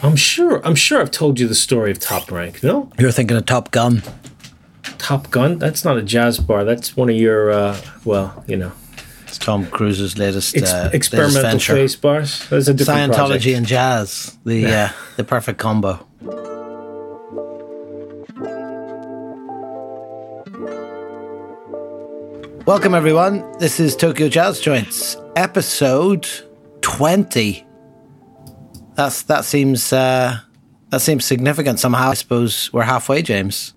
I'm sure I've told you the story of Top Rank, no? You're thinking of Top Gun. Top Gun? That's not a jazz bar. That's one of your, well, you know. It's Tom Cruise's latest experimental space bars. That's a different Scientology project. And jazz, the perfect combo. Welcome, everyone. This is Tokyo Jazz Joints, episode 20. That seems significant somehow. I suppose we're halfway, James.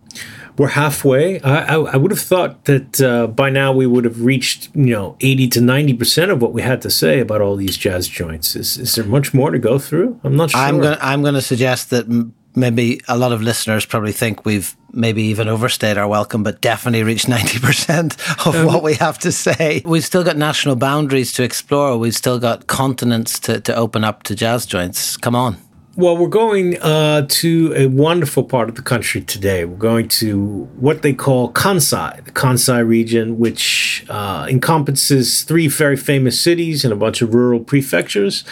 We're halfway. I would have thought that by now we would have reached 80 to 90% of what we had to say about all these jazz joints. Is there much more to go through? I'm not sure. I'm going to suggest that maybe a lot of listeners probably think we've maybe even overstayed our welcome, but definitely reached 90% of what we have to say. We've still got national boundaries to explore. We've still got continents to open up to jazz joints. Come on. Well, we're going to a wonderful part of the country today. We're going to what they call Kansai, the Kansai region, which encompasses three very famous cities and a bunch of rural prefectures.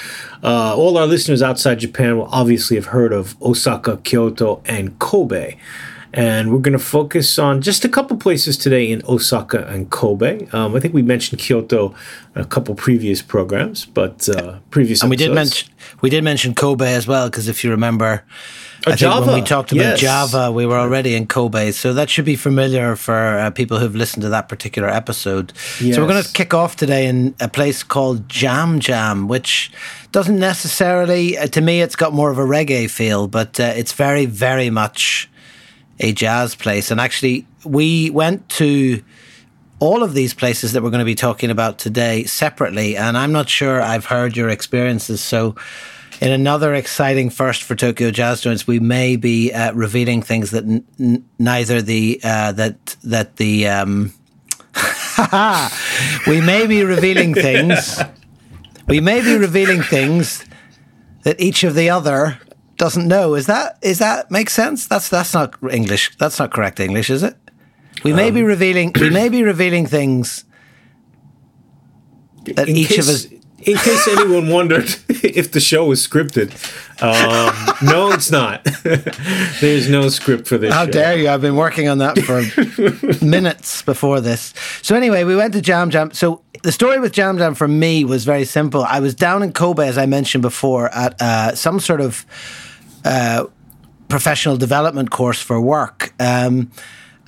All our listeners outside Japan will obviously have heard of Osaka, Kyoto, and Kobe. And we're going to focus on just a couple places today in Osaka and Kobe. I think we mentioned Kyoto in a couple previous programs, but and we did mention Kobe as well, because if you remember, I think when we talked about Java, we were already in Kobe. So that should be familiar for people who've listened to that particular episode. Yes. So we're going to kick off today in a place called Jam Jam, which doesn't necessarily, to me, it's got more of a reggae feel, but it's very, very much a jazz place. And actually, we went to all of these places that we're going to be talking about today separately, and I'm not sure I've heard your experiences. So in another exciting first for Tokyo Jazz Joints, we may be revealing things that we may be revealing things that each of the other doesn't know. Is that make sense? That's not English. That's not correct English, is it? We may be revealing things that in case anyone wondered if the show was scripted. No, it's not. There's no script for this. How dare you? I've been working on that for minutes before this. So anyway, we went to Jam Jam. So the story with Jam Jam for me was very simple. I was down in Kobe, as I mentioned before, at some sort of professional development course for work.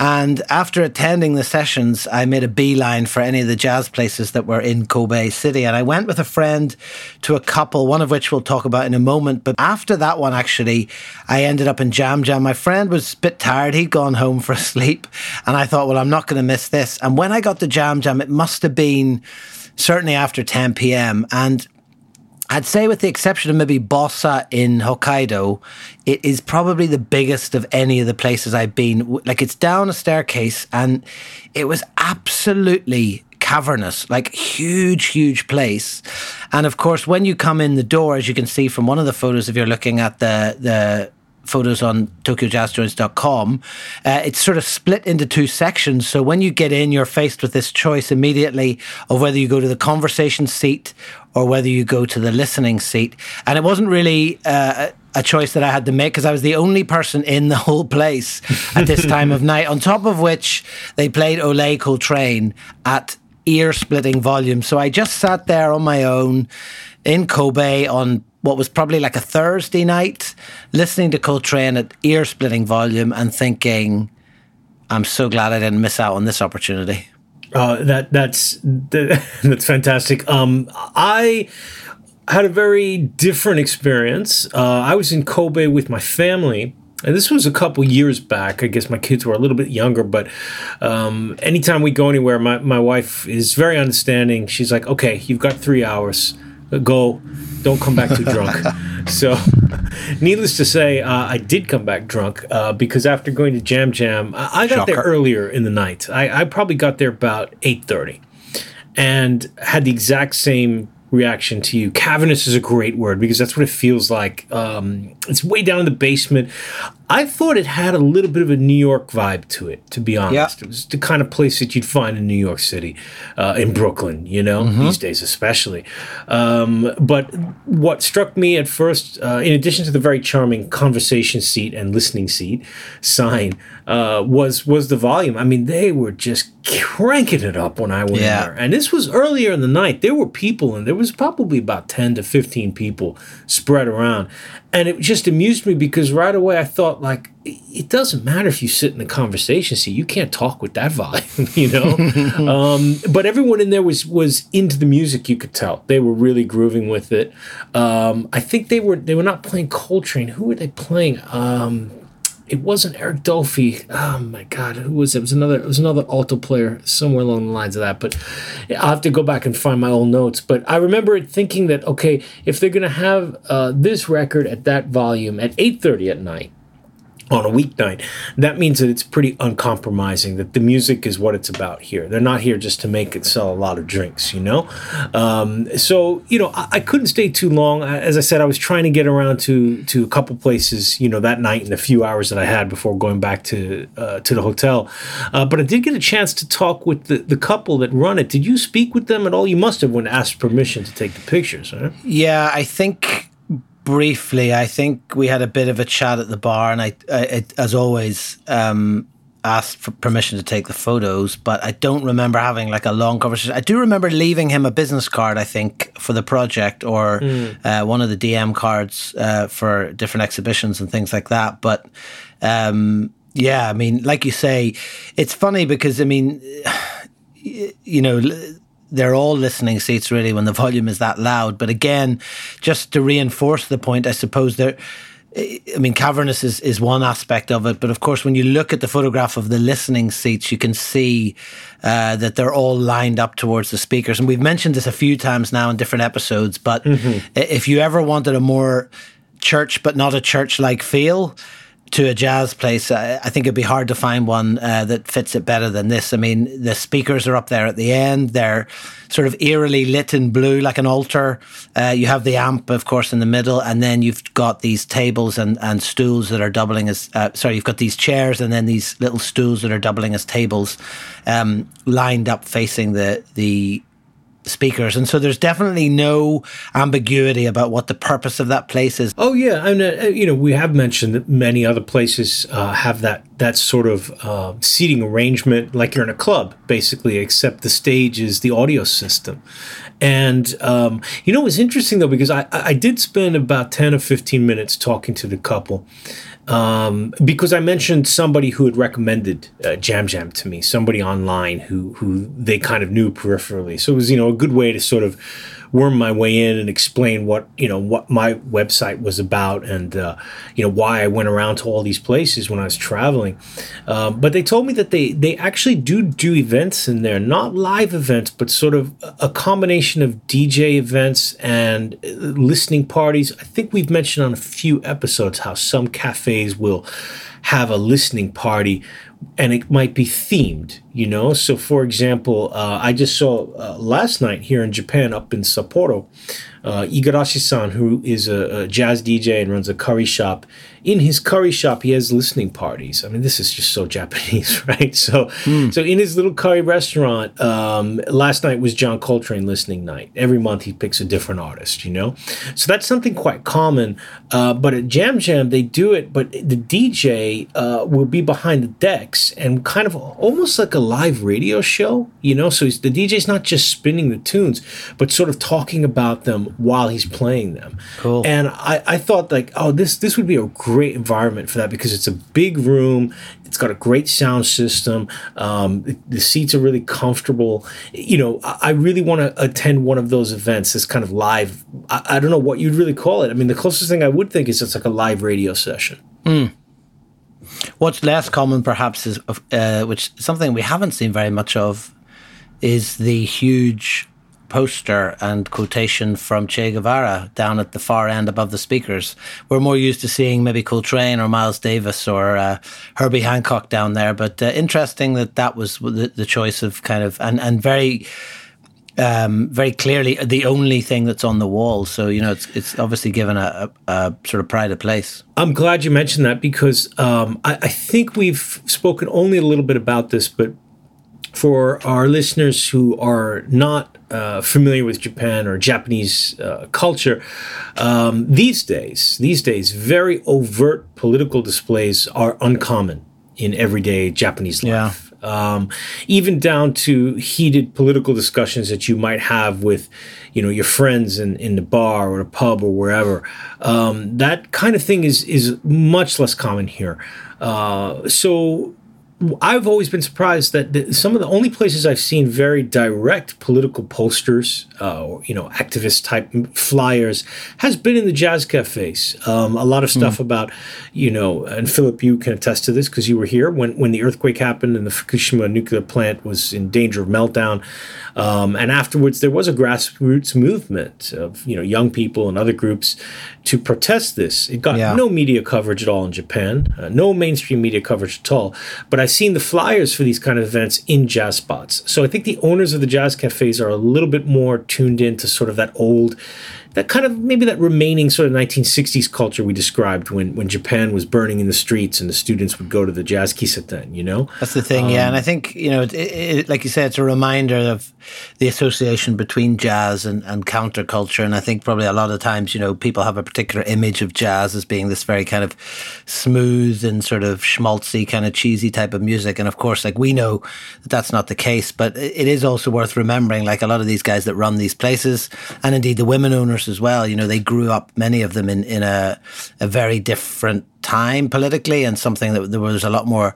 And after attending the sessions, I made a beeline for any of the jazz places that were in Kobe City. And I went with a friend to a couple, one of which we'll talk about in a moment. But after that one, actually, I ended up in Jam Jam. My friend was a bit tired. He'd gone home for a sleep. And I thought, well, I'm not going to miss this. And when I got to Jam Jam, it must have been certainly after 10 p.m. And I'd say, with the exception of maybe Bossa in Hokkaido, it is probably the biggest of any of the places I've been. Like, it's down a staircase, and it was absolutely cavernous, like huge, huge place. And of course, when you come in the door, as you can see from one of the photos, if you're looking at the photos on tokyojazzjoints.com, it's sort of split into two sections. So when you get in, you're faced with this choice immediately of whether you go to the conversation seat or whether you go to the listening seat. And it wasn't really a choice that I had to make, because I was the only person in the whole place at this time of night. On top of which, they played Olé Coltrane at ear-splitting volume. So I just sat there on my own in Kobe on what was probably like a Thursday night, listening to Coltrane at ear-splitting volume and thinking, I'm so glad I didn't miss out on this opportunity. That's fantastic. I had a very different experience. I was in Kobe with my family, and this was a couple years back. I guess my kids were a little bit younger, but anytime we go anywhere, my wife is very understanding. She's like, okay, you've got 3 hours. Go, don't come back too drunk. So, needless to say, I did come back drunk because after going to Jam Jam, I got there earlier in the night. I probably got there about 8:30 and had the exact same reaction to you. Cavernous is a great word, because that's what it feels like. It's way down in the basement. I thought it had a little bit of a New York vibe to it, to be honest. Yeah. It was the kind of place that you'd find in New York City, in Brooklyn, you know, these days especially. But what struck me at first, in addition to the very charming conversation seat and listening seat sign, was the volume. I mean, they were just cranking it up when I went there. And this was earlier in the night. There were people, and there was probably about 10 to 15 people spread around. And it just amused me because right away I thought, like, it doesn't matter if you sit in the conversation seat. You can't talk with that volume, you know? But everyone in there was into the music, you could tell. They were really grooving with it. I think they were not playing Coltrane. Who were they playing? It wasn't Eric Dolphy. Oh my God, who was it? It was another alto player somewhere along the lines of that. But I'll have to go back and find my old notes. But I remember thinking that, okay, if they're going to have this record at that volume at 8:30 at night on a weeknight, that means that it's pretty uncompromising, that the music is what it's about here. They're not here just to make and sell a lot of drinks, you know? So, you know, I couldn't stay too long. As I said, I was trying to get around to a couple places, you know, that night in the few hours that I had before going back to the hotel. But I did get a chance to talk with the couple that run it. Did you speak with them at all? You must have, when asked permission to take the pictures, right? Yeah, I think... briefly, I think we had a bit of a chat at the bar, and I as always, asked for permission to take the photos, but I don't remember having like a long conversation. I do remember leaving him a business card, I think, for the project, or one of the DM cards for different exhibitions and things like that. But yeah, I mean, like you say, it's funny because, I mean, you know... they're all listening seats really when the volume is that loud. But again, just to reinforce the point, I suppose there, I mean, cavernous is one aspect of it. But of course, when you look at the photograph of the listening seats, you can see that they're all lined up towards the speakers. And we've mentioned this a few times now in different episodes, but if you ever wanted a more church, but not a church-like feel to a jazz place, I think it'd be hard to find one that fits it better than this. I mean, the speakers are up there at the end. They're sort of eerily lit in blue, like an altar. You have the amp, of course, in the middle, and then you've got these tables and stools that are doubling as... you've got these chairs and then these little stools that are doubling as tables, lined up facing the speakers. And so there's definitely no ambiguity about what the purpose of that place is. Oh yeah, I mean, you know, we have mentioned that many other places have that sort of seating arrangement, like you're in a club, basically, except the stage is the audio system. And you know, it's interesting though, because I did spend about 10 or 15 minutes talking to the couple. Because I mentioned somebody who had recommended Jam Jam to me, somebody online who they kind of knew peripherally. So it was, you know, a good way to sort of worm my way in and explain what my website was about, and you know, why I went around to all these places when I was traveling. But they told me that they actually do events in there, not live events, but sort of a combination of DJ events and listening parties. I think we've mentioned on a few episodes how some cafes will have a listening party, and it might be themed, you know? So, for example, I just saw last night here in Japan, up in Sapporo, Igarashi-san, who is a jazz DJ and runs a curry shop. In his curry shop, he has listening parties. I mean, this is just so Japanese, right? So in his little curry restaurant, last night was John Coltrane listening night. Every month he picks a different artist, you know? So that's something quite common. But at Jam Jam, they do it, but the DJ will be behind the decks and kind of almost like a live radio show, you know? So the DJ's not just spinning the tunes, but sort of talking about them while he's playing them. Cool. And I thought, like, oh, this would be a great environment for that, because it's a big room, it's got a great sound system, the seats are really comfortable. You know, I really want to attend one of those events, this kind of live, I don't know what you'd really call it. I mean, the closest thing I would think is it's like a live radio session. What's less common perhaps is, which something we haven't seen very much of, is the huge poster and quotation from Che Guevara down at the far end above the speakers. We're more used to seeing maybe Coltrane or Miles Davis or Herbie Hancock down there, but interesting that was the choice of kind of, and very very clearly the only thing that's on the wall. So, you know, it's obviously given a sort of pride of place. I'm glad you mentioned that, because I think we've spoken only a little bit about this, but for our listeners who are not familiar with Japan or Japanese culture, these days, very overt political displays are uncommon in everyday Japanese life. Yeah. Even down to heated political discussions that you might have with, you know, your friends in the bar or the pub or wherever. That kind of thing is much less common here. So I've always been surprised that some of the only places I've seen very direct political posters, or, you know, activist type flyers, has been in the jazz cafes. A lot of stuff about, you know, and Philip, you can attest to this because you were here when the earthquake happened and the Fukushima nuclear plant was in danger of meltdown. And afterwards, there was a grassroots movement of, you know, young people and other groups to protest this. It got no media coverage at all in Japan, no mainstream media coverage at all. But I've seen the flyers for these kind of events in jazz spots. So I think the owners of the jazz cafes are a little bit more tuned into sort of that old, that kind of maybe that remaining sort of 1960s culture we described when Japan was burning in the streets and the students would go to the jazz kisaten, you know? That's the thing, yeah. And I think, you know, it, like you said, it's a reminder of the association between jazz and counterculture. And I think probably a lot of times, you know, people have a particular image of jazz as being this very kind of smooth and sort of schmaltzy, kind of cheesy type of music. And of course, like, we know that that's not the case, but it is also worth remembering, like, a lot of these guys that run these places, and indeed the women owners as well, you know, they grew up, many of them, in a very different time politically, and something that there was a lot more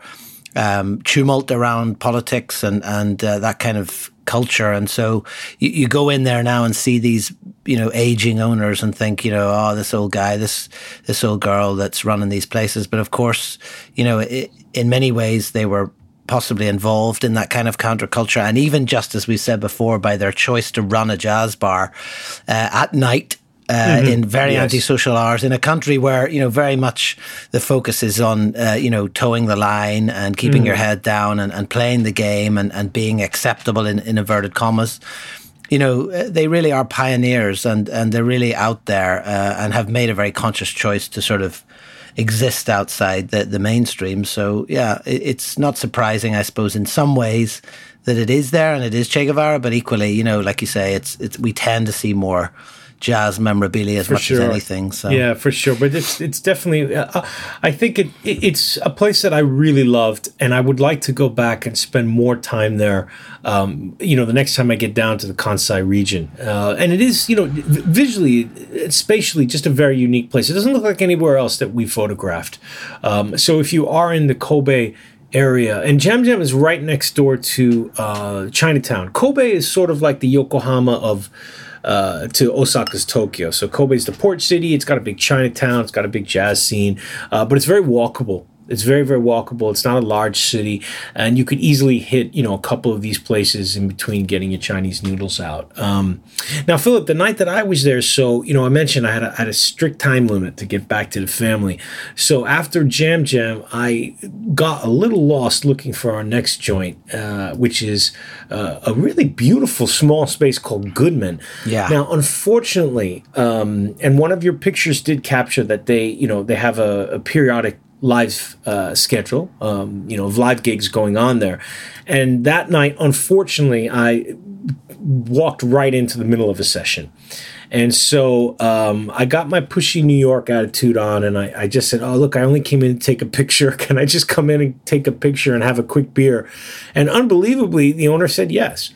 tumult around politics and that kind of culture. And so you go in there now and see these, you know, aging owners and think, you know, oh, this old guy, this old girl that's running these places. But of course, you know, in many ways they were possibly involved in that kind of counterculture, and even, just as we said before, by their choice to run a jazz bar at night in very antisocial hours, in a country where, you know, very much the focus is on, you know, towing the line and keeping your head down and playing the game and being acceptable in inverted commas. You know, they really are pioneers and they're really out there and have made a very conscious choice to sort of exist outside the mainstream. So, yeah, it's not surprising, I suppose, in some ways that it is there and it is Che Guevara, but equally, you know, like you say, it's we tend to see more jazz memorabilia as much as anything. So. Yeah, for sure. But it's definitely, I think it's a place that I really loved, and I would like to go back and spend more time there, you know, the next time I get down to the Kansai region. And it is, you know, visually, spatially, just a very unique place. It doesn't look like anywhere else that we photographed. So if you are in the Kobe area, and Jam Jam is right next door to Chinatown. Kobe is sort of like the Yokohama of to Osaka's Tokyo. So Kobe's the port city. It's got a big Chinatown. It's got a big jazz scene, but it's very walkable. It's very, very walkable. It's not a large city, and you could easily hit, you know, a couple of these places in between getting your Chinese noodles out. Now, Philip, the night that I was there, so, you know, I mentioned I had a strict time limit to get back to the family. So after Jam Jam, I got a little lost looking for our next joint, which is a really beautiful small space called Goodman. Yeah. Now, unfortunately, and one of your pictures did capture that they, you know, they have a periodic live schedule, you know, of live gigs going on there. And that night, unfortunately, I walked right into the middle of a session. And so I got my pushy New York attitude on, and I just said, oh, look, I only came in to take a picture. Can I just come in and take a picture and have a quick beer? And unbelievably, the owner said yes.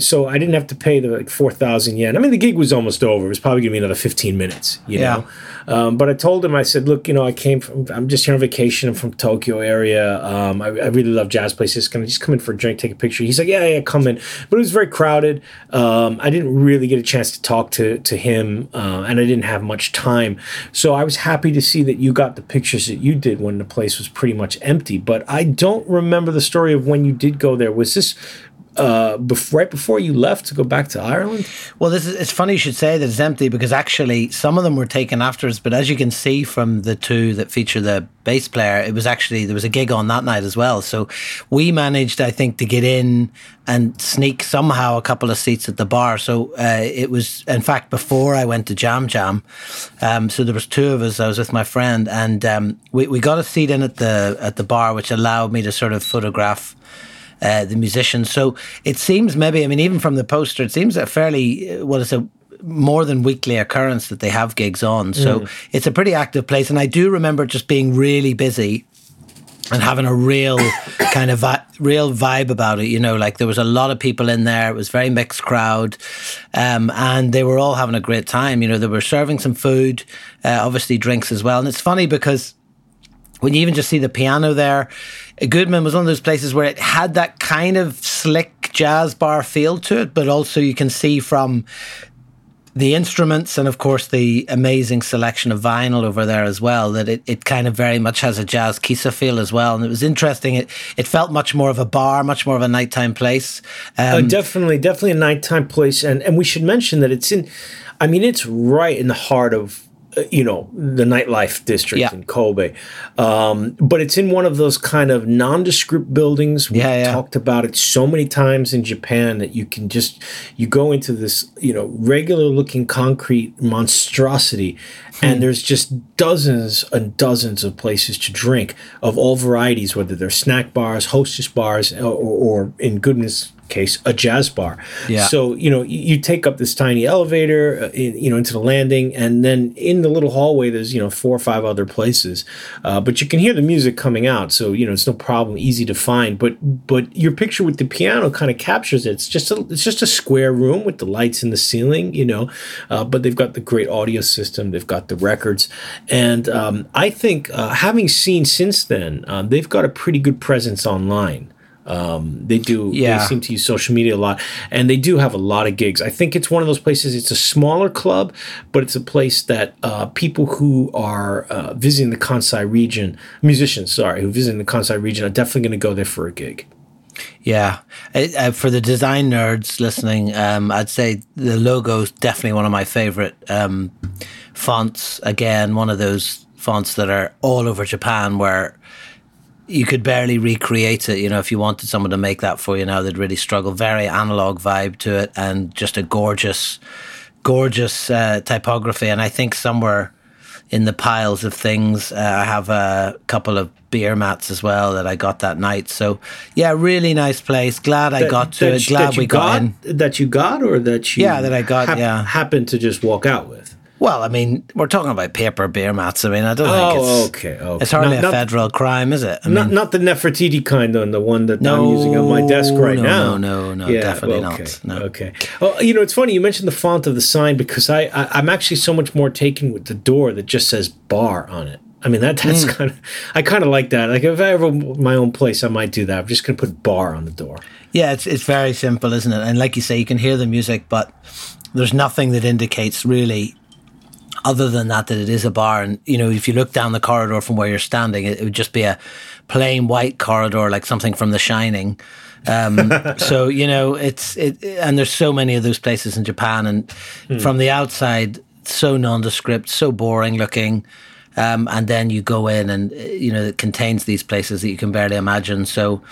So I didn't have to pay the 4,000 yen. I mean, the gig was almost over. It was probably going to be another 15 minutes, you know. But I told him, I said, look, you know, I'm just here on vacation. I'm from Tokyo area. I really love jazz places. Can I just come in for a drink, take a picture? He's like, yeah, come in. But it was very crowded. I didn't really get a chance to talk to him, and I didn't have much time. So I was happy to see that you got the pictures that you did when the place was pretty much empty. But I don't remember the story of when you did go there. Was this right before you left to go back to Ireland? Well, it's funny you should say that it's empty, because actually some of them were taken after us, but as you can see from the two that feature the bass player, it was actually, there was a gig on that night as well. So we managed, I think, to get in and sneak somehow a couple of seats at the bar. So it was, in fact, before I went to Jam Jam. So there was two of us. I was with my friend, and we got a seat in at the bar, which allowed me to sort of photograph the musician. So it seems maybe, I mean, even from the poster, it seems a fairly, well, it's a more than weekly occurrence that they have gigs on. So it's a pretty active place. And I do remember just being really busy and having a real kind of real vibe about it. You know, like there was a lot of people in there. It was a very mixed crowd. And they were all having a great time. You know, they were serving some food, obviously drinks as well. And it's funny because when you even just see the piano there, Goodman was one of those places where it had that kind of slick jazz bar feel to it, but also you can see from the instruments and, of course, the amazing selection of vinyl over there as well, that it kind of very much has a jazz kisa feel as well. And it was interesting. It felt much more of a bar, much more of a nighttime place. Definitely a nighttime place. And we should mention that it's right in the heart of, you know, the nightlife district in Kobe. But it's in one of those kind of nondescript buildings. We've talked about it so many times in Japan that you can just, you go into this, you know, regular looking concrete monstrosity, and there's just dozens and dozens of places to drink of all varieties, whether they're snack bars, hostess bars, or in Goodman's case, a jazz bar. Yeah. So, you know, you take up this tiny elevator, into the landing, and then in the little hallway, there's, you know, 4 or 5 other places. But you can hear the music coming out. So, you know, it's no problem, easy to find. But your picture with the piano kind of captures it. It's just a square room with the lights in the ceiling, you know, but they've got the great audio system. They've got the records. And I think having seen since then, they've got a pretty good presence online. They seem to use social media a lot, and they do have a lot of gigs. I think it's one of those places, it's a smaller club, but it's a place that people who are visiting the Kansai region, musicians who are definitely going to go there for a gig. Yeah. For the design nerds listening, I'd say the logo is definitely one of my favorite fonts. Again, one of those fonts that are all over Japan where you could barely recreate it. You know, if you wanted someone to make that for you now, they'd really struggle. Very analog vibe to it, and just a gorgeous, gorgeous typography. And I think somewhere in the piles of things, I have a couple of beer mats as well that I got that night. So, yeah, really nice place. Glad I got to it. Glad we got in. That you got, or that you happened to just walk out with? Well, I mean, we're talking about paper beer mats. I mean, I don't think it's... Okay. It's hardly a federal crime, is it? I mean, not the Nefertiti kind, on the one that I'm using on my desk now. No, definitely not. No. Okay. Well, you know, it's funny. You mentioned the font of the sign, because I'm actually so much more taken with the door that just says bar on it. I mean, that's kind of... I kind of like that. Like, if I ever own my own place, I might do that. I'm just going to put bar on the door. Yeah, it's very simple, isn't it? And like you say, you can hear the music, but there's nothing that indicates really... other than that it is a bar. And, you know, if you look down the corridor from where you're standing, it would just be a plain white corridor, like something from The Shining. So, you know, and there's so many of those places in Japan, and from the outside, so nondescript, so boring looking. And then you go in and, you know, it contains these places that you can barely imagine. So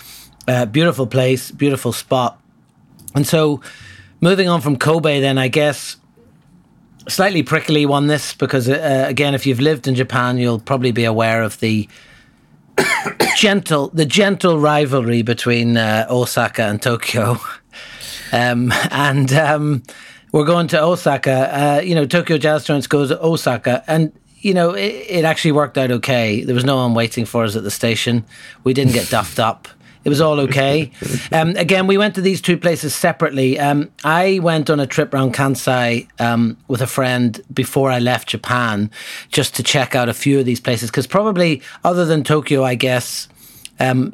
beautiful place, beautiful spot. And so moving on from Kobe then, I guess, slightly prickly one this, because again, if you've lived in Japan, you'll probably be aware of the gentle rivalry between Osaka and Tokyo. We're going to Osaka. You know, Tokyo Jazz Joints goes to Osaka, and you know it actually worked out okay. There was no one waiting for us at the station. We didn't get duffed up. It was all okay. Again, we went to these two places separately. I went on a trip around Kansai with a friend before I left Japan, just to check out a few of these places, because probably other than Tokyo, I guess,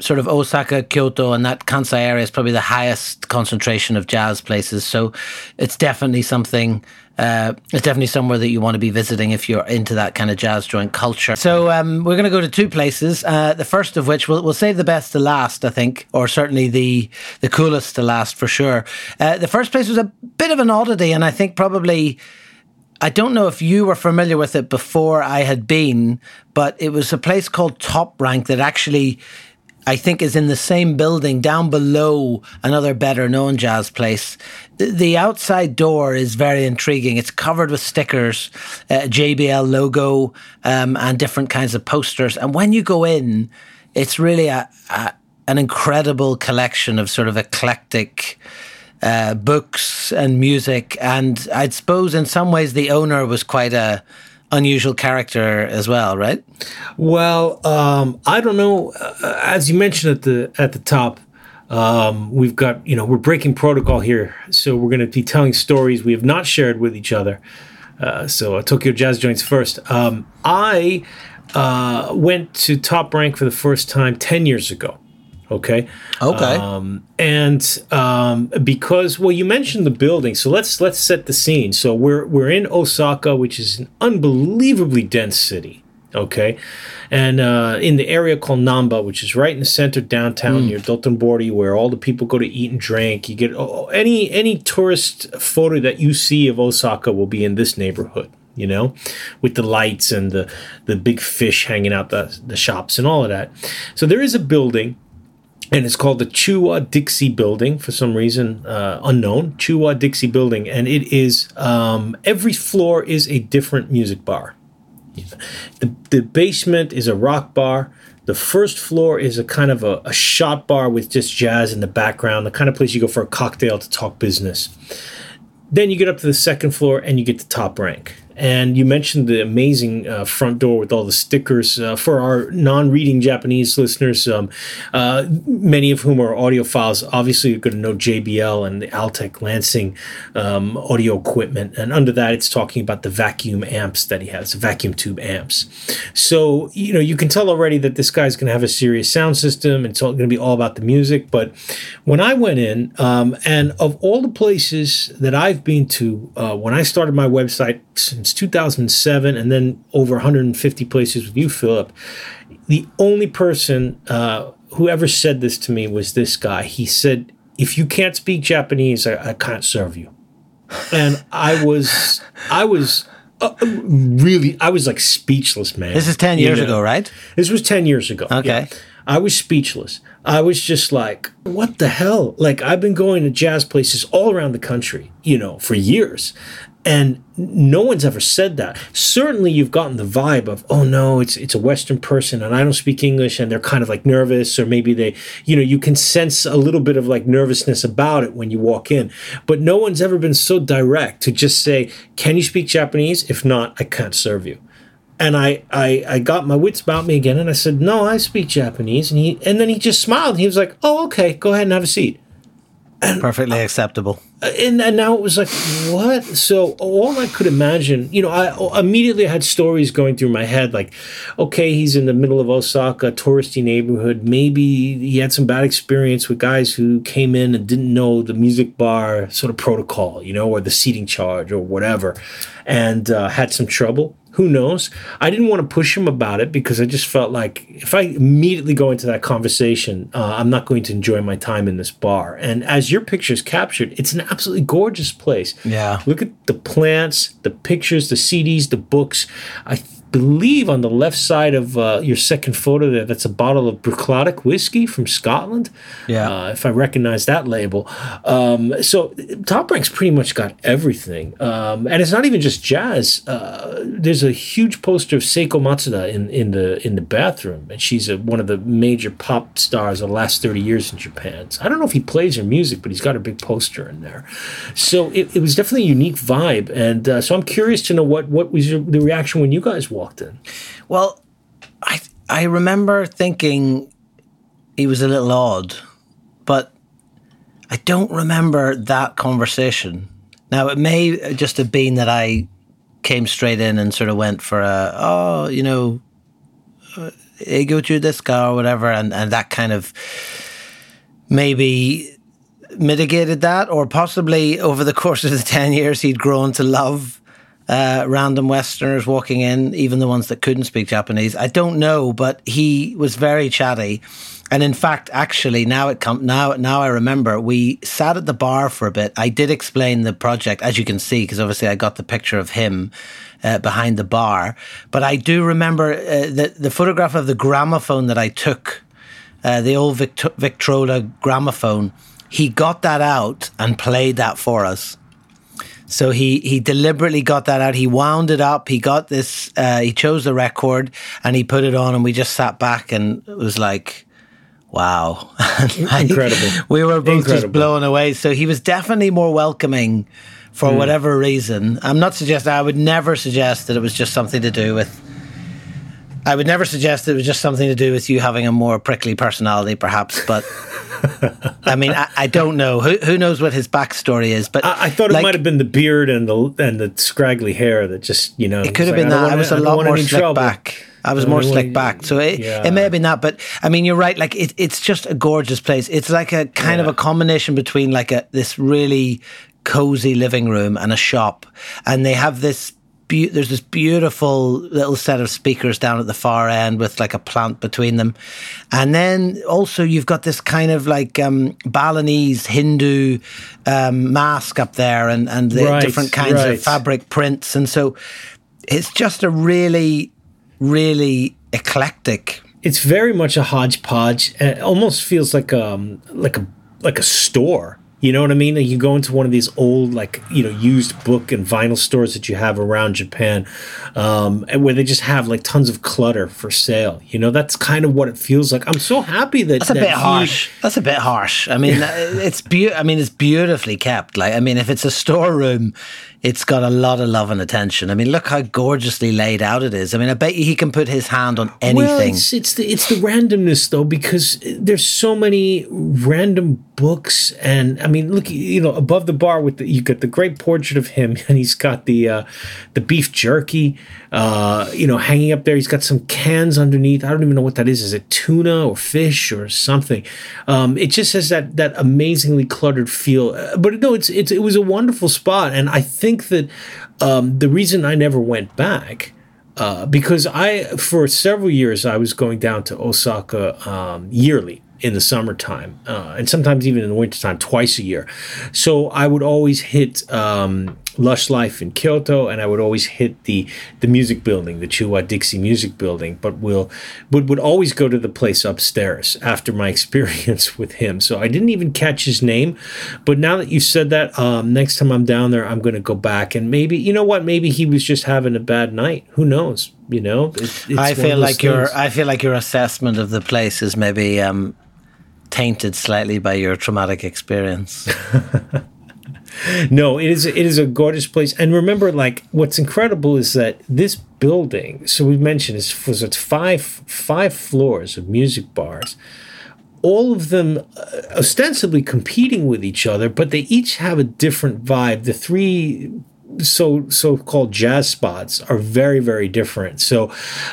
sort of Osaka, Kyoto, and that Kansai area is probably the highest concentration of jazz places. So it's definitely something. It's definitely somewhere that you want to be visiting if you're into that kind of jazz joint culture. So we're going to go to two places. The first of which we'll save the best to last, I think, or certainly the coolest to last for sure. The first place was a bit of an oddity, and I think probably. I don't know if you were familiar with it before I had been, but it was a place called Top Rank that actually, I think, is in the same building down below another better known jazz place. The outside door is very intriguing. It's covered with stickers, JBL logo, and different kinds of posters. And when you go in, it's really an incredible collection of sort of eclectic books and music, and I suppose in some ways the owner was quite a unusual character as well, right? Well, I don't know. As you mentioned at the top, we've got we're breaking protocol here, so we're going to be telling stories we have not shared with each other. So Tokyo Jazz Joints first. I went to Top Rank for the first time 10 years ago. Okay. Because you mentioned the building, so let's set the scene. So we're in Osaka, which is an unbelievably dense city. Okay, and in the area called Namba, which is right in the center downtown near Dotonbori, where all the people go to eat and drink. You get any tourist photo that you see of Osaka will be in this neighborhood. With the lights and the big fish hanging out the shops and all of that. So there is a building. And it's called the Chuo Dixie Building, for some reason unknown. Chuo Dixie Building. And it is, every floor is a different music bar. Yeah. The basement is a rock bar. The first floor is a kind of a shot bar with just jazz in the background, the kind of place you go for a cocktail to talk business. Then you get up to the second floor and you get to Top Rank. And you mentioned the amazing front door with all the stickers. For our non-reading Japanese listeners, many of whom are audiophiles, obviously you're going to know JBL and the Altec Lansing audio equipment. And under that, it's talking about the vacuum amps that he has, vacuum tube amps. So, you can tell already that this guy's going to have a serious sound system. It's going to be all about the music. But when I went in, and of all the places that I've been to, when I started my website, since 2007, and then over 150 places with you, Philip. The only person who ever said this to me was this guy. He said, "If you can't speak Japanese, I can't serve you." And I was like speechless, man. This is 10 years ago, right? This was 10 years ago. Okay. Yeah. I was speechless. I was just like, what the hell? Like, I've been going to jazz places all around the country, for years. And no one's ever said that. Certainly you've gotten the vibe of, oh no, it's a Western person and I don't speak English and they're kind of like nervous, or maybe they, you can sense a little bit of like nervousness about it when you walk in. But no one's ever been so direct to just say, can you speak Japanese? If not, I can't serve you. And I got my wits about me again and I said, no, I speak Japanese. And then he just smiled and he was like, oh, okay, go ahead and have a seat. And perfectly acceptable. And now it was like, what? So all I could imagine, I immediately had stories going through my head like, okay, he's in the middle of Osaka, touristy neighborhood. Maybe he had some bad experience with guys who came in and didn't know the music bar sort of protocol, or the seating charge or whatever, and had some trouble. Who knows? I didn't want to push him about it because I just felt like if I immediately go into that conversation, I'm not going to enjoy my time in this bar. And as your pictures captured, it's an absolutely gorgeous place. Yeah. Look at the plants, the pictures, the CDs, the books. I believe on the left side of your second photo there, that's a bottle of Briclodic whiskey from Scotland. Yeah. If I recognize that label. So Top Rank's pretty much got everything. And it's not even just jazz. There's a huge poster of Seiko Matsuda in the bathroom, and she's one of the major pop stars of the last 30 years in Japan. So I don't know if he plays her music, but he's got a big poster in there. So it was definitely a unique vibe, and so I'm curious to know what was the reaction when you guys walked in. Well, I remember thinking he was a little odd, but I don't remember that conversation. Now it may just have been that I came straight in and sort of went for a ego judesca or whatever, and that kind of maybe mitigated that, or possibly over the course of the 10 years he'd grown to love random Westerners walking in, even the ones that couldn't speak Japanese. I don't know, but he was very chatty. And in fact, actually, now I remember, we sat at the bar for a bit. I did explain the project, as you can see, because obviously I got the picture of him behind the bar. But I do remember the photograph of the gramophone that I took, the old Victrola gramophone. He got that out and played that for us. So he deliberately got that out. He wound it up. He got this, he chose the record and he put it on, and we just sat back and it was like, wow. Incredible. We were both just blown away. So he was definitely more welcoming for whatever reason. I would never suggest that it was just something to do with, I would never suggest it was just something to do with you having a more prickly personality, perhaps, but I mean, I don't know. Who knows what his backstory is? But I thought it might have been the beard and the scraggly hair that just, you know. It could have been that. I was a lot more slick back. I was more slick back. So it may have been that. But I mean, you're right. Like it's just a gorgeous place. It's like a kind of a combination between like this really cozy living room and a shop. And they have this. There's this beautiful little set of speakers down at the far end with like a plant between them. And then also you've got this kind of like Balinese Hindu mask up there and the different kinds of fabric prints. And so it's just a really, really eclectic. It's very much a hodgepodge. It almost feels like a store. You know what I mean? Like you go into one of these old, like, you know, used book and vinyl stores that you have around Japan, and where they just have like tons of clutter for sale. You know, that's kind of what it feels like. I'm so happy that's a bit harsh. That's a bit harsh. I mean, it's beautifully kept. Like, I mean, if it's a storeroom, it's got a lot of love and attention. I mean, look how gorgeously laid out it is. I mean, I bet you he can put his hand on anything. Well, it's the randomness though, because there's so many random books. And I mean, look, you know, above the bar you got the great portrait of him, and he's got the beef jerky, you know, hanging up there. He's got some cans underneath. I don't even know what that is. Is it tuna or fish or something? It just has that amazingly cluttered feel. But no, it was a wonderful spot, and I think that the reason I never went back. Because for several years, I was going down to Osaka yearly in the summertime, and sometimes even in the wintertime, twice a year. So I would always hit Lush Life in Kyoto, and I would always hit the music building, the Chuo Dixie Music Building, but would always go to the place upstairs after my experience with him. So I didn't even catch his name, but now that you said that, next time I'm down there, I'm going to go back, and maybe, you know what, maybe he was just having a bad night. Who knows? You know, I feel like your assessment of the place is maybe tainted slightly by your traumatic experience. No, it is a gorgeous place. And remember, like, what's incredible is that this building, so we've mentioned, it's five floors of music bars, all of them ostensibly competing with each other, but they each have a different vibe. The three so-called jazz spots are very, very different. So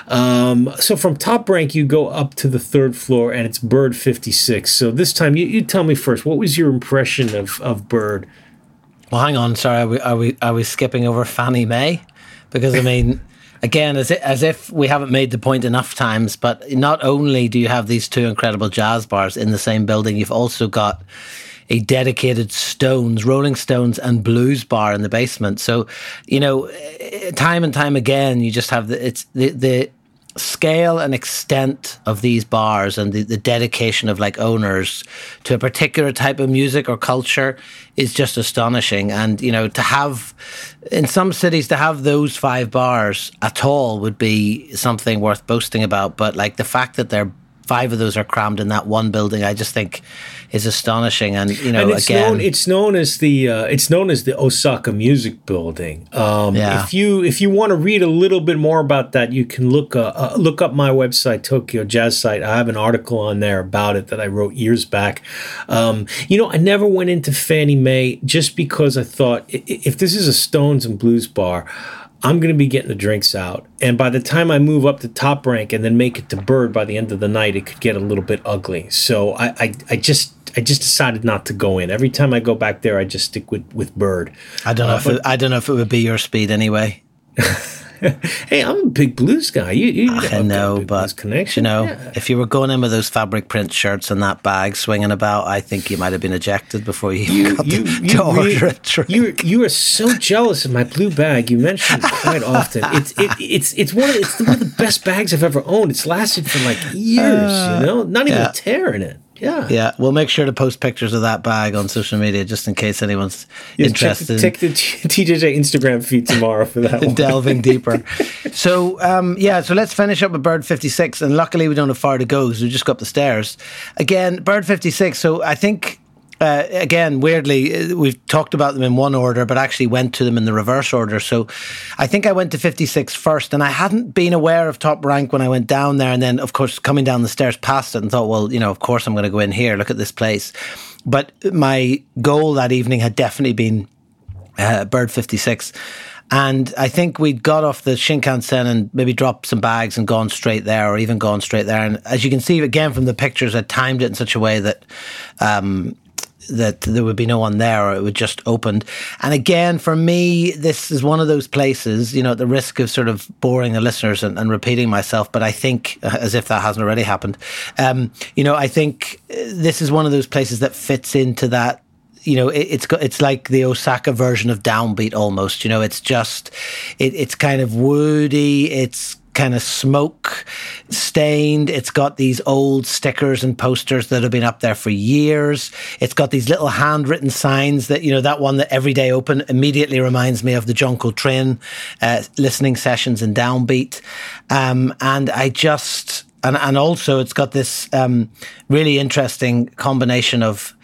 from Top Rank, you go up to the third floor, and it's Bird 56. So this time, you tell me first, what was your impression of Bird? Well, hang on. Sorry, are we skipping over Fannie Mae? Because I mean, again, as if we haven't made the point enough times. But not only do you have these two incredible jazz bars in the same building, you've also got a dedicated Rolling Stones and blues bar in the basement. So, you know, time and time again, you just have the scale and extent of these bars and the dedication of like owners to a particular type of music or culture is just astonishing. And, you know, to have in some cities to have those five bars at all would be something worth boasting about. But like the fact that they're five of those are crammed in that one building, I just think is astonishing. And you know, and it's known as the Osaka Music Building. If you want to read a little bit more about that, you can look up my website, Tokyo Jazz Site. I have an article on there about it that I wrote years back. You know, I never went into Fannie Mae just because I thought, if this is a Stones and blues bar, I'm going to be getting the drinks out. And by the time I move up to Top Rank and then make it to Bird by the end of the night, it could get a little bit ugly. So I just decided not to go in. Every time I go back there, I just stick with Bird. I don't know if it would be your speed anyway. Hey, I'm a big blues guy. I know, but you know, if you were going in with those fabric print shirts and that bag swinging about, I think you might have been ejected before you got to order a drink. You are so jealous of my blue bag. You mention it quite often. It's one of the best bags I've ever owned. It's lasted for like years. Not even a tear in it. Yeah. We'll make sure to post pictures of that bag on social media just in case anyone's interested. Check the TJJ Instagram feed tomorrow for that one. Delving deeper. So let's finish up with Bird 56. And luckily, we don't have far to go because we just go up the stairs. Again, Bird 56. So I think, weirdly, we've talked about them in one order, but actually went to them in the reverse order. So I think I went to 56 first, and I hadn't been aware of Top Rank when I went down there. And then, of course, coming down the stairs past it and thought, well, you know, of course I'm going to go in here. Look at this place. But my goal that evening had definitely been Bird 56. And I think we'd got off the Shinkansen and maybe dropped some bags and gone straight there, or even gone straight there. And as you can see, again, from the pictures, I timed it in such a way that that there would be no one there, or it would just opened. And again, for me, this is one of those places, you know, at the risk of sort of boring the listeners and repeating myself, but I think, as if that hasn't already happened, I think this is one of those places that fits into that. You know, it's like the Osaka version of Downbeat almost. You know, it's just, it's kind of woody, it's kind of smoke stained. It's got these old stickers and posters that have been up there for years. It's got these little handwritten signs that, you know, that one that every day open immediately reminds me of the John Coltrane listening sessions in Downbeat. And also it's got this really interesting combination of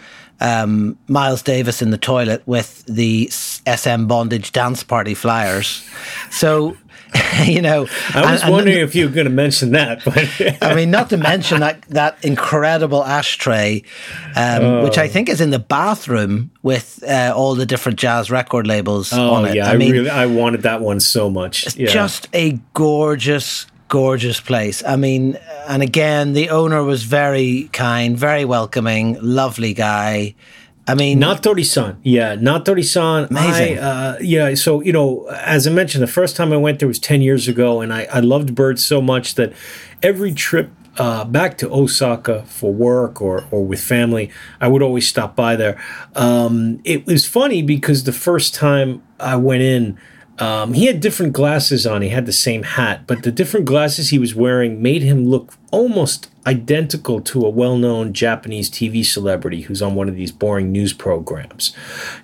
Miles Davis in the toilet with the SM Bondage dance party flyers. So, you know, I was wondering if you were going to mention that, but I mean, not to mention that incredible ashtray, which I think is in the bathroom with all the different jazz record labels on it. Yeah, I wanted that one so much. It's just a gorgeous place. I mean, and again, the owner was very kind, very welcoming, lovely guy. I mean, Natori-san. Yeah, Natori-san. Amazing. So, you know, as I mentioned, the first time I went there was 10 years ago, and I loved Bird so much that every trip back to Osaka for work or with family, I would always stop by there. It was funny because the first time I went in, he had different glasses on. He had the same hat, but the different glasses he was wearing made him look almost identical to a well-known Japanese TV celebrity who's on one of these boring news programs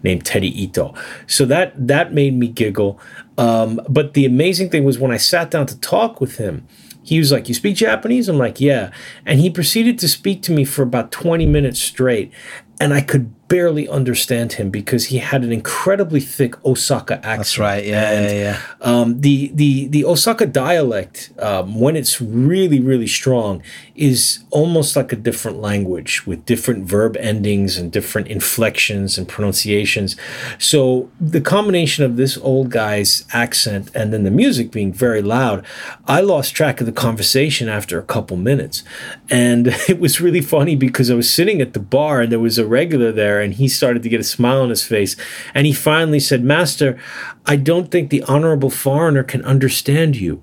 named Teddy Ito. So that made me giggle. But the amazing thing was when I sat down to talk with him, he was like, "You speak Japanese?" I'm like, "Yeah." And he proceeded to speak to me for about 20 minutes straight. And I could barely understand him because he had an incredibly thick Osaka accent. That's right, yeah. The Osaka dialect, when it's really, really strong, is almost like a different language with different verb endings and different inflections and pronunciations. So the combination of this old guy's accent and then the music being very loud, I lost track of the conversation after a couple minutes. And it was really funny because I was sitting at the bar and there was a regular there, and he started to get a smile on his face, and he finally said, "Master, I don't think the honorable foreigner can understand you,"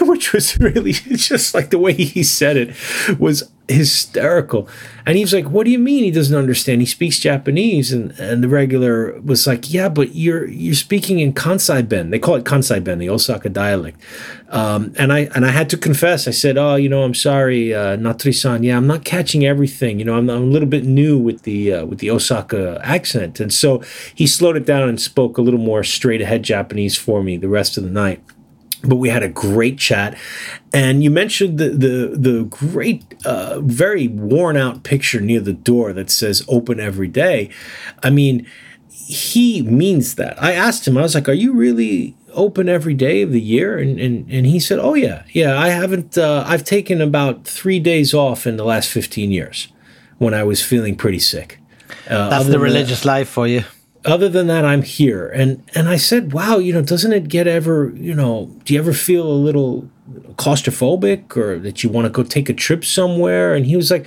which was really just like the way he said it was hysterical. And he was like, "What do you mean he doesn't understand? He speaks Japanese." And the regular was like, "Yeah, but you're speaking in Kansai-ben." They call it Kansai-ben, the Osaka dialect. And I had to confess. I said, "Oh, you know, I'm sorry, Natori-san. Yeah, I'm not catching everything. You know, I'm a little bit new with the Osaka accent." And so he slowed it down and spoke a little more straight ahead Japanese for me the rest of the night. But we had a great chat. And you mentioned the great, very worn-out picture near the door that says "open every day." I mean, he means that. I asked him, I was like, "Are you really open every day of the year?" And he said, "Oh, yeah, I haven't. I've taken about 3 days off in the last 15 years when I was feeling pretty sick." That's the religious life for you. other than that, I'm here. And I said, wow, you know, doesn't it get ever, you know, do you ever feel a little claustrophobic or that you want to go take a trip somewhere? And he was like,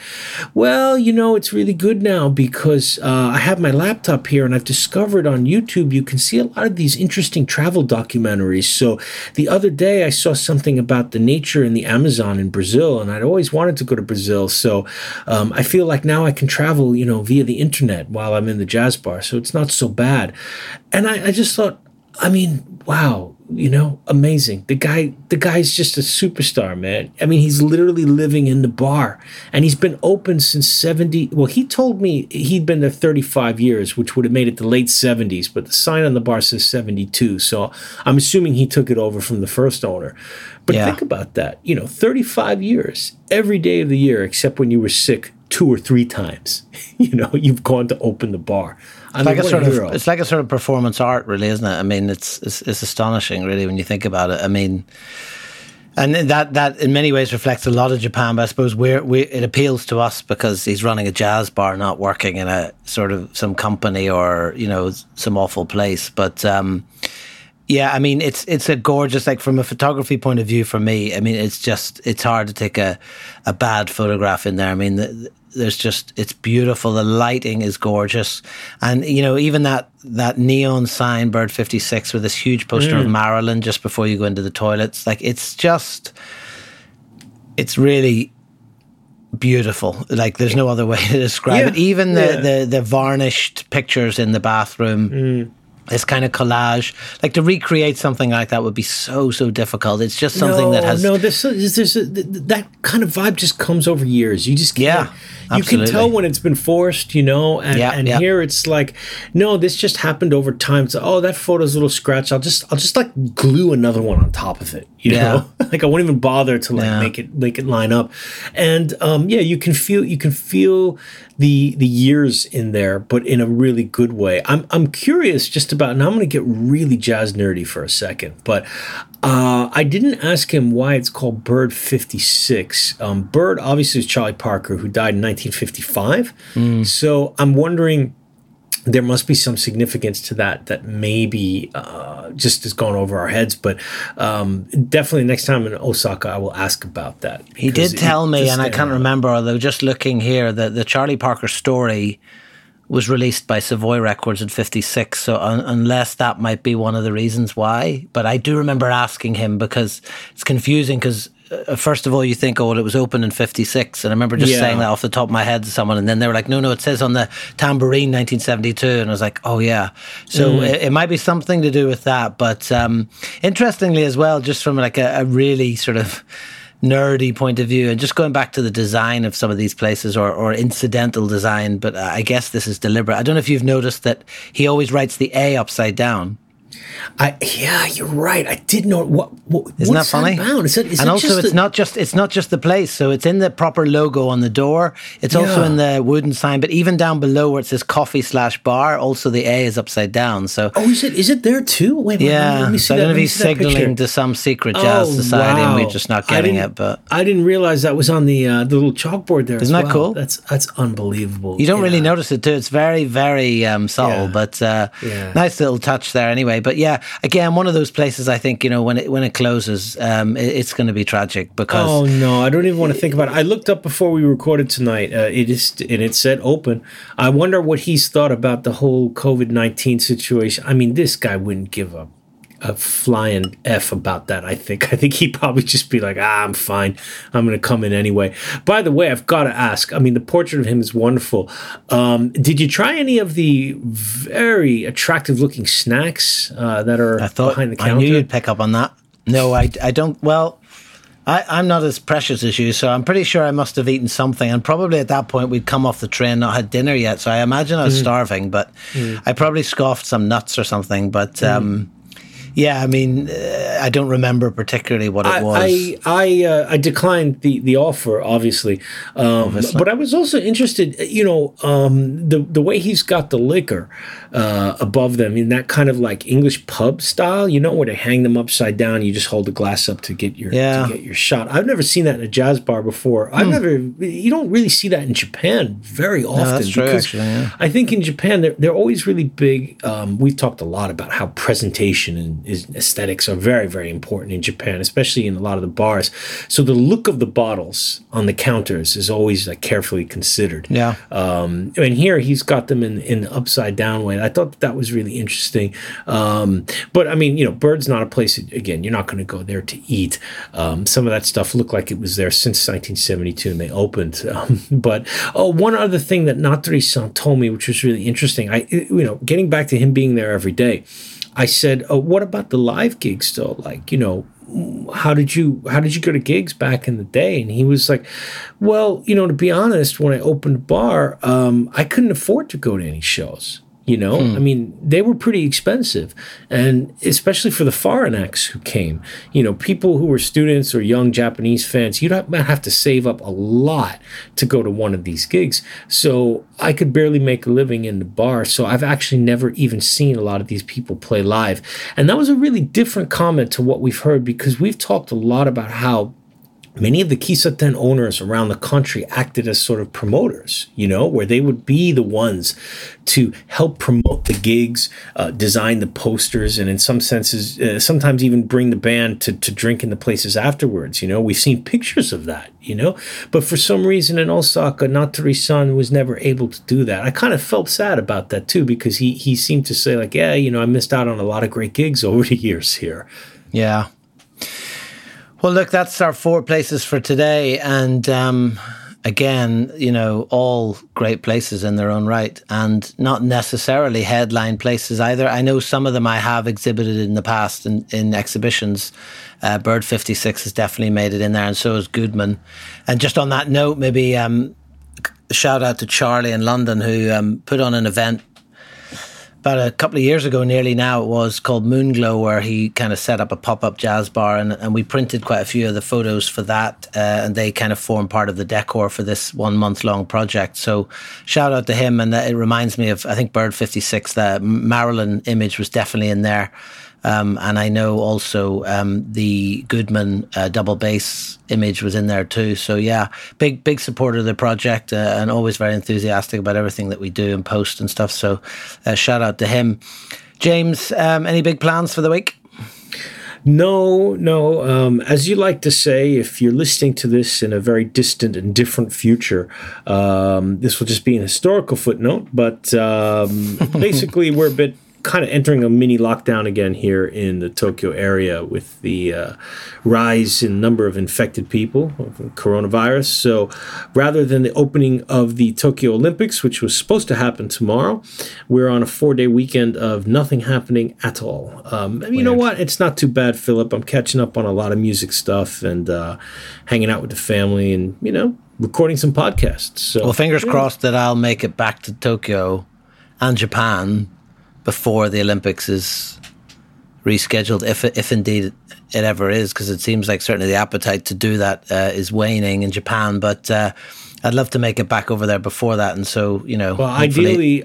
well, you know, it's really good now because I have my laptop here and I've discovered on YouTube, you can see a lot of these interesting travel documentaries. So the other day I saw something about the nature in the Amazon in Brazil, and I'd always wanted to go to Brazil. So I feel like now I can travel, you know, via the internet while I'm in the jazz bar. So it's not so bad. And I just thought, I mean, wow, you know, amazing. The guy's just a superstar, man. I mean, he's literally living in the bar, and he's been open since 70. Well, he told me he'd been there 35 years, which would have made it the late 70s, but the sign on the bar says 72. So I'm assuming he took it over from the first owner. But yeah, think about that, you know, 35 years, every day of the year, except when you were sick 2 or 3 times, you know, you've gone to open the bar. I mean, it's like a sort of performance art, really, isn't it? I mean, it's astonishing, really, when you think about it. I mean, and that in many ways reflects a lot of Japan, but I suppose it appeals to us because he's running a jazz bar, not working in a sort of some company or, you know, some awful place. But yeah, I mean, it's a gorgeous, like, from a photography point of view for me, I mean, it's hard to take a bad photograph in there. I mean, it's beautiful. The lighting is gorgeous. And, you know, even that neon sign, Bird 56, with this huge poster of Marilyn just before you go into the toilets. Like, it's really beautiful. Like, there's no other way to describe it. Even the varnished pictures in the bathroom. This kind of collage, like, to recreate something like that would be so difficult. It's just something that kind of vibe just comes over years. You just can't. Yeah, you can tell when it's been forced, you know. And here it's like, no, this just happened over time. It's like, oh, that photo's a little scratch. I'll just like glue another one on top of it, you know. Like, I won't even bother to make it line up. And you can feel the years in there, but in a really good way. I'm curious just about, and I'm going to get really jazz nerdy for a second, but I didn't ask him why it's called Bird 56. Bird obviously is Charlie Parker, who died in 1955. So I'm wondering, there must be some significance to that maybe just has gone over our heads. But definitely next time in Osaka, I will ask about that. He did tell me, and I can't remember, although just looking here, that the Charlie Parker story was released by Savoy Records in 56. So unless that might be one of the reasons why. But I do remember asking him, because it's confusing, because first of all, you think, oh, well, it was open in 56. And I remember just saying that off the top of my head to someone. And then they were like, no, it says on the tambourine 1972. And I was like, oh, yeah. So it might be something to do with that. But interestingly as well, just from like a really sort of nerdy point of view, and just going back to the design of some of these places, or incidental design, but I guess this is deliberate. I don't know if you've noticed that he always writes the A upside down. Yeah, you're right. I did know. Isn't that funny? It's not just the place. So it's in the proper logo on the door. It's also in the wooden sign. But even down below where it says coffee/bar, also the A is upside down. So is it there too? Wait, let me see. So I don't know if he's signaling to some secret jazz society, and we're just not getting it. But I didn't realize that was on the little chalkboard there. Isn't that cool? That's unbelievable. You don't really notice it too. It's very very subtle, but nice little touch there. Anyway. But yeah, again, one of those places, I think, you know, when it closes, it's going to be tragic because... Oh, no, I don't even want to think about it. I looked up before we recorded tonight, it said open. I wonder what he's thought about the whole COVID-19 situation. I mean, this guy wouldn't give a flying F about that, I think. I think he'd probably just be like, I'm fine. I'm going to come in anyway. By the way, I've got to ask. I mean, the portrait of him is wonderful. Did you try any of the very attractive-looking snacks that are behind the counter? I knew you'd pick up on that. No, I don't. Well, I'm not as precious as you, so I'm pretty sure I must have eaten something. And probably at that point, we'd come off the train, not had dinner yet. So I imagine I was starving, but I probably scoffed some nuts or something. But... Yeah, I mean, I don't remember particularly what it was. I declined the offer, obviously, but I was also interested, the way he's got the liquor above them in that kind of like English pub style, where they hang them upside down, you just hold the glass up to get your shot. I've never seen that in a jazz bar before. You don't really see that in Japan very often. No, that's true, actually, yeah. I think in Japan they're always really big. We've talked a lot about how presentation and aesthetics are very, very important in Japan, especially in a lot of the bars. So the look of the bottles on the counters is always like carefully considered. Yeah. And here he's got them in the upside down way. I thought that was really interesting. But I mean, Bird's not a place, again, you're not going to go there to eat. Some of that stuff looked like it was there since 1972 and they opened. But one other thing that Natori-san told me, which was really interesting, getting back to him being there every day, I said, what about the live gigs though? Like, how did you go to gigs back in the day? And he was like, well, to be honest, when I opened a bar, I couldn't afford to go to any shows. I mean, they were pretty expensive, and especially for the foreign acts who came, people who were students or young Japanese fans, you'd have to save up a lot to go to one of these gigs. So I could barely make a living in the bar. So I've actually never even seen a lot of these people play live. And that was a really different comment to what we've heard, because we've talked a lot about how many of the kisaten owners around the country acted as sort of promoters, where they would be the ones to help promote the gigs, design the posters, and in some senses, sometimes even bring the band to drink in the places afterwards. We've seen pictures of that, but for some reason in Osaka, Natori-san was never able to do that. I kind of felt sad about that too, because he seemed to say like, yeah, I missed out on a lot of great gigs over the years here. Yeah. Well, look, that's our four places for today. And again, all great places in their own right, and not necessarily headline places either. I know some of them I have exhibited in the past in exhibitions. Bird 56 has definitely made it in there, and so has Goodman. And just on that note, maybe shout out to Charlie in London, who put on an event about a couple of years ago, nearly now, it was called Moonglow, where he kind of set up a pop-up jazz bar, and we printed quite a few of the photos for that, and they kind of form part of the decor for this 1-month-long project. So shout out to him, and it reminds me of, I think, Bird 56, the Marilyn image was definitely in there. And I know also the Goodman double bass image was in there too. So yeah, big supporter of the project, and always very enthusiastic about everything that we do and post and stuff. So shout out to him. James, any big plans for the week? No. As you like to say, if you're listening to this in a very distant and different future, this will just be an historical footnote. But basically, we're a bit kind of entering a mini lockdown again here in the Tokyo area with the rise in number of infected people with coronavirus. So rather than the opening of the Tokyo Olympics, which was supposed to happen tomorrow, we're on a 4-day weekend of nothing happening at all. And you know what? It's not too bad, Philip. I'm catching up on a lot of music stuff and hanging out with the family and, recording some podcasts. So, well, fingers crossed that I'll make it back to Tokyo and Japan before the Olympics is rescheduled, if indeed it ever is, because it seems like certainly the appetite to do that is waning in Japan. But I'd love to make it back over there before that. And so, well, ideally,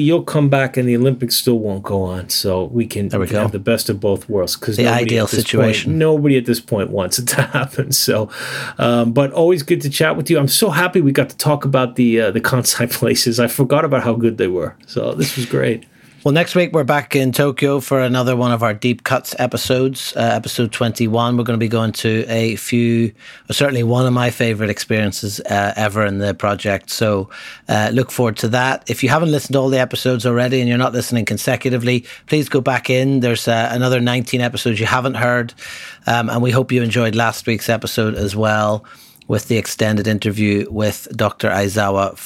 you'll come back and the Olympics still won't go on. So we can have the best of both worlds. Because the ideal situation. Nobody at this point wants it to happen. So, but always good to chat with you. I'm so happy we got to talk about the Kansai places. I forgot about how good they were. So this was great. Well, next week we're back in Tokyo for another one of our Deep Cuts episodes, episode 21. We're going to be going to certainly one of my favorite experiences ever in the project. So look forward to that. If you haven't listened to all the episodes already and you're not listening consecutively, please go back in. There's another 19 episodes you haven't heard. And we hope you enjoyed last week's episode as well, with the extended interview with Dr. Aizawa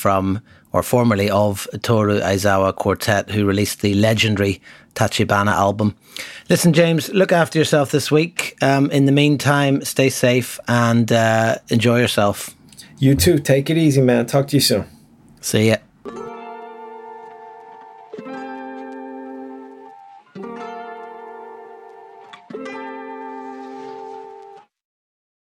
formerly of Toru Aizawa Quartet, who released the legendary Tachibana album. Listen, James, look after yourself this week. In the meantime, stay safe and enjoy yourself. You too. Take it easy, man. Talk to you soon. See ya.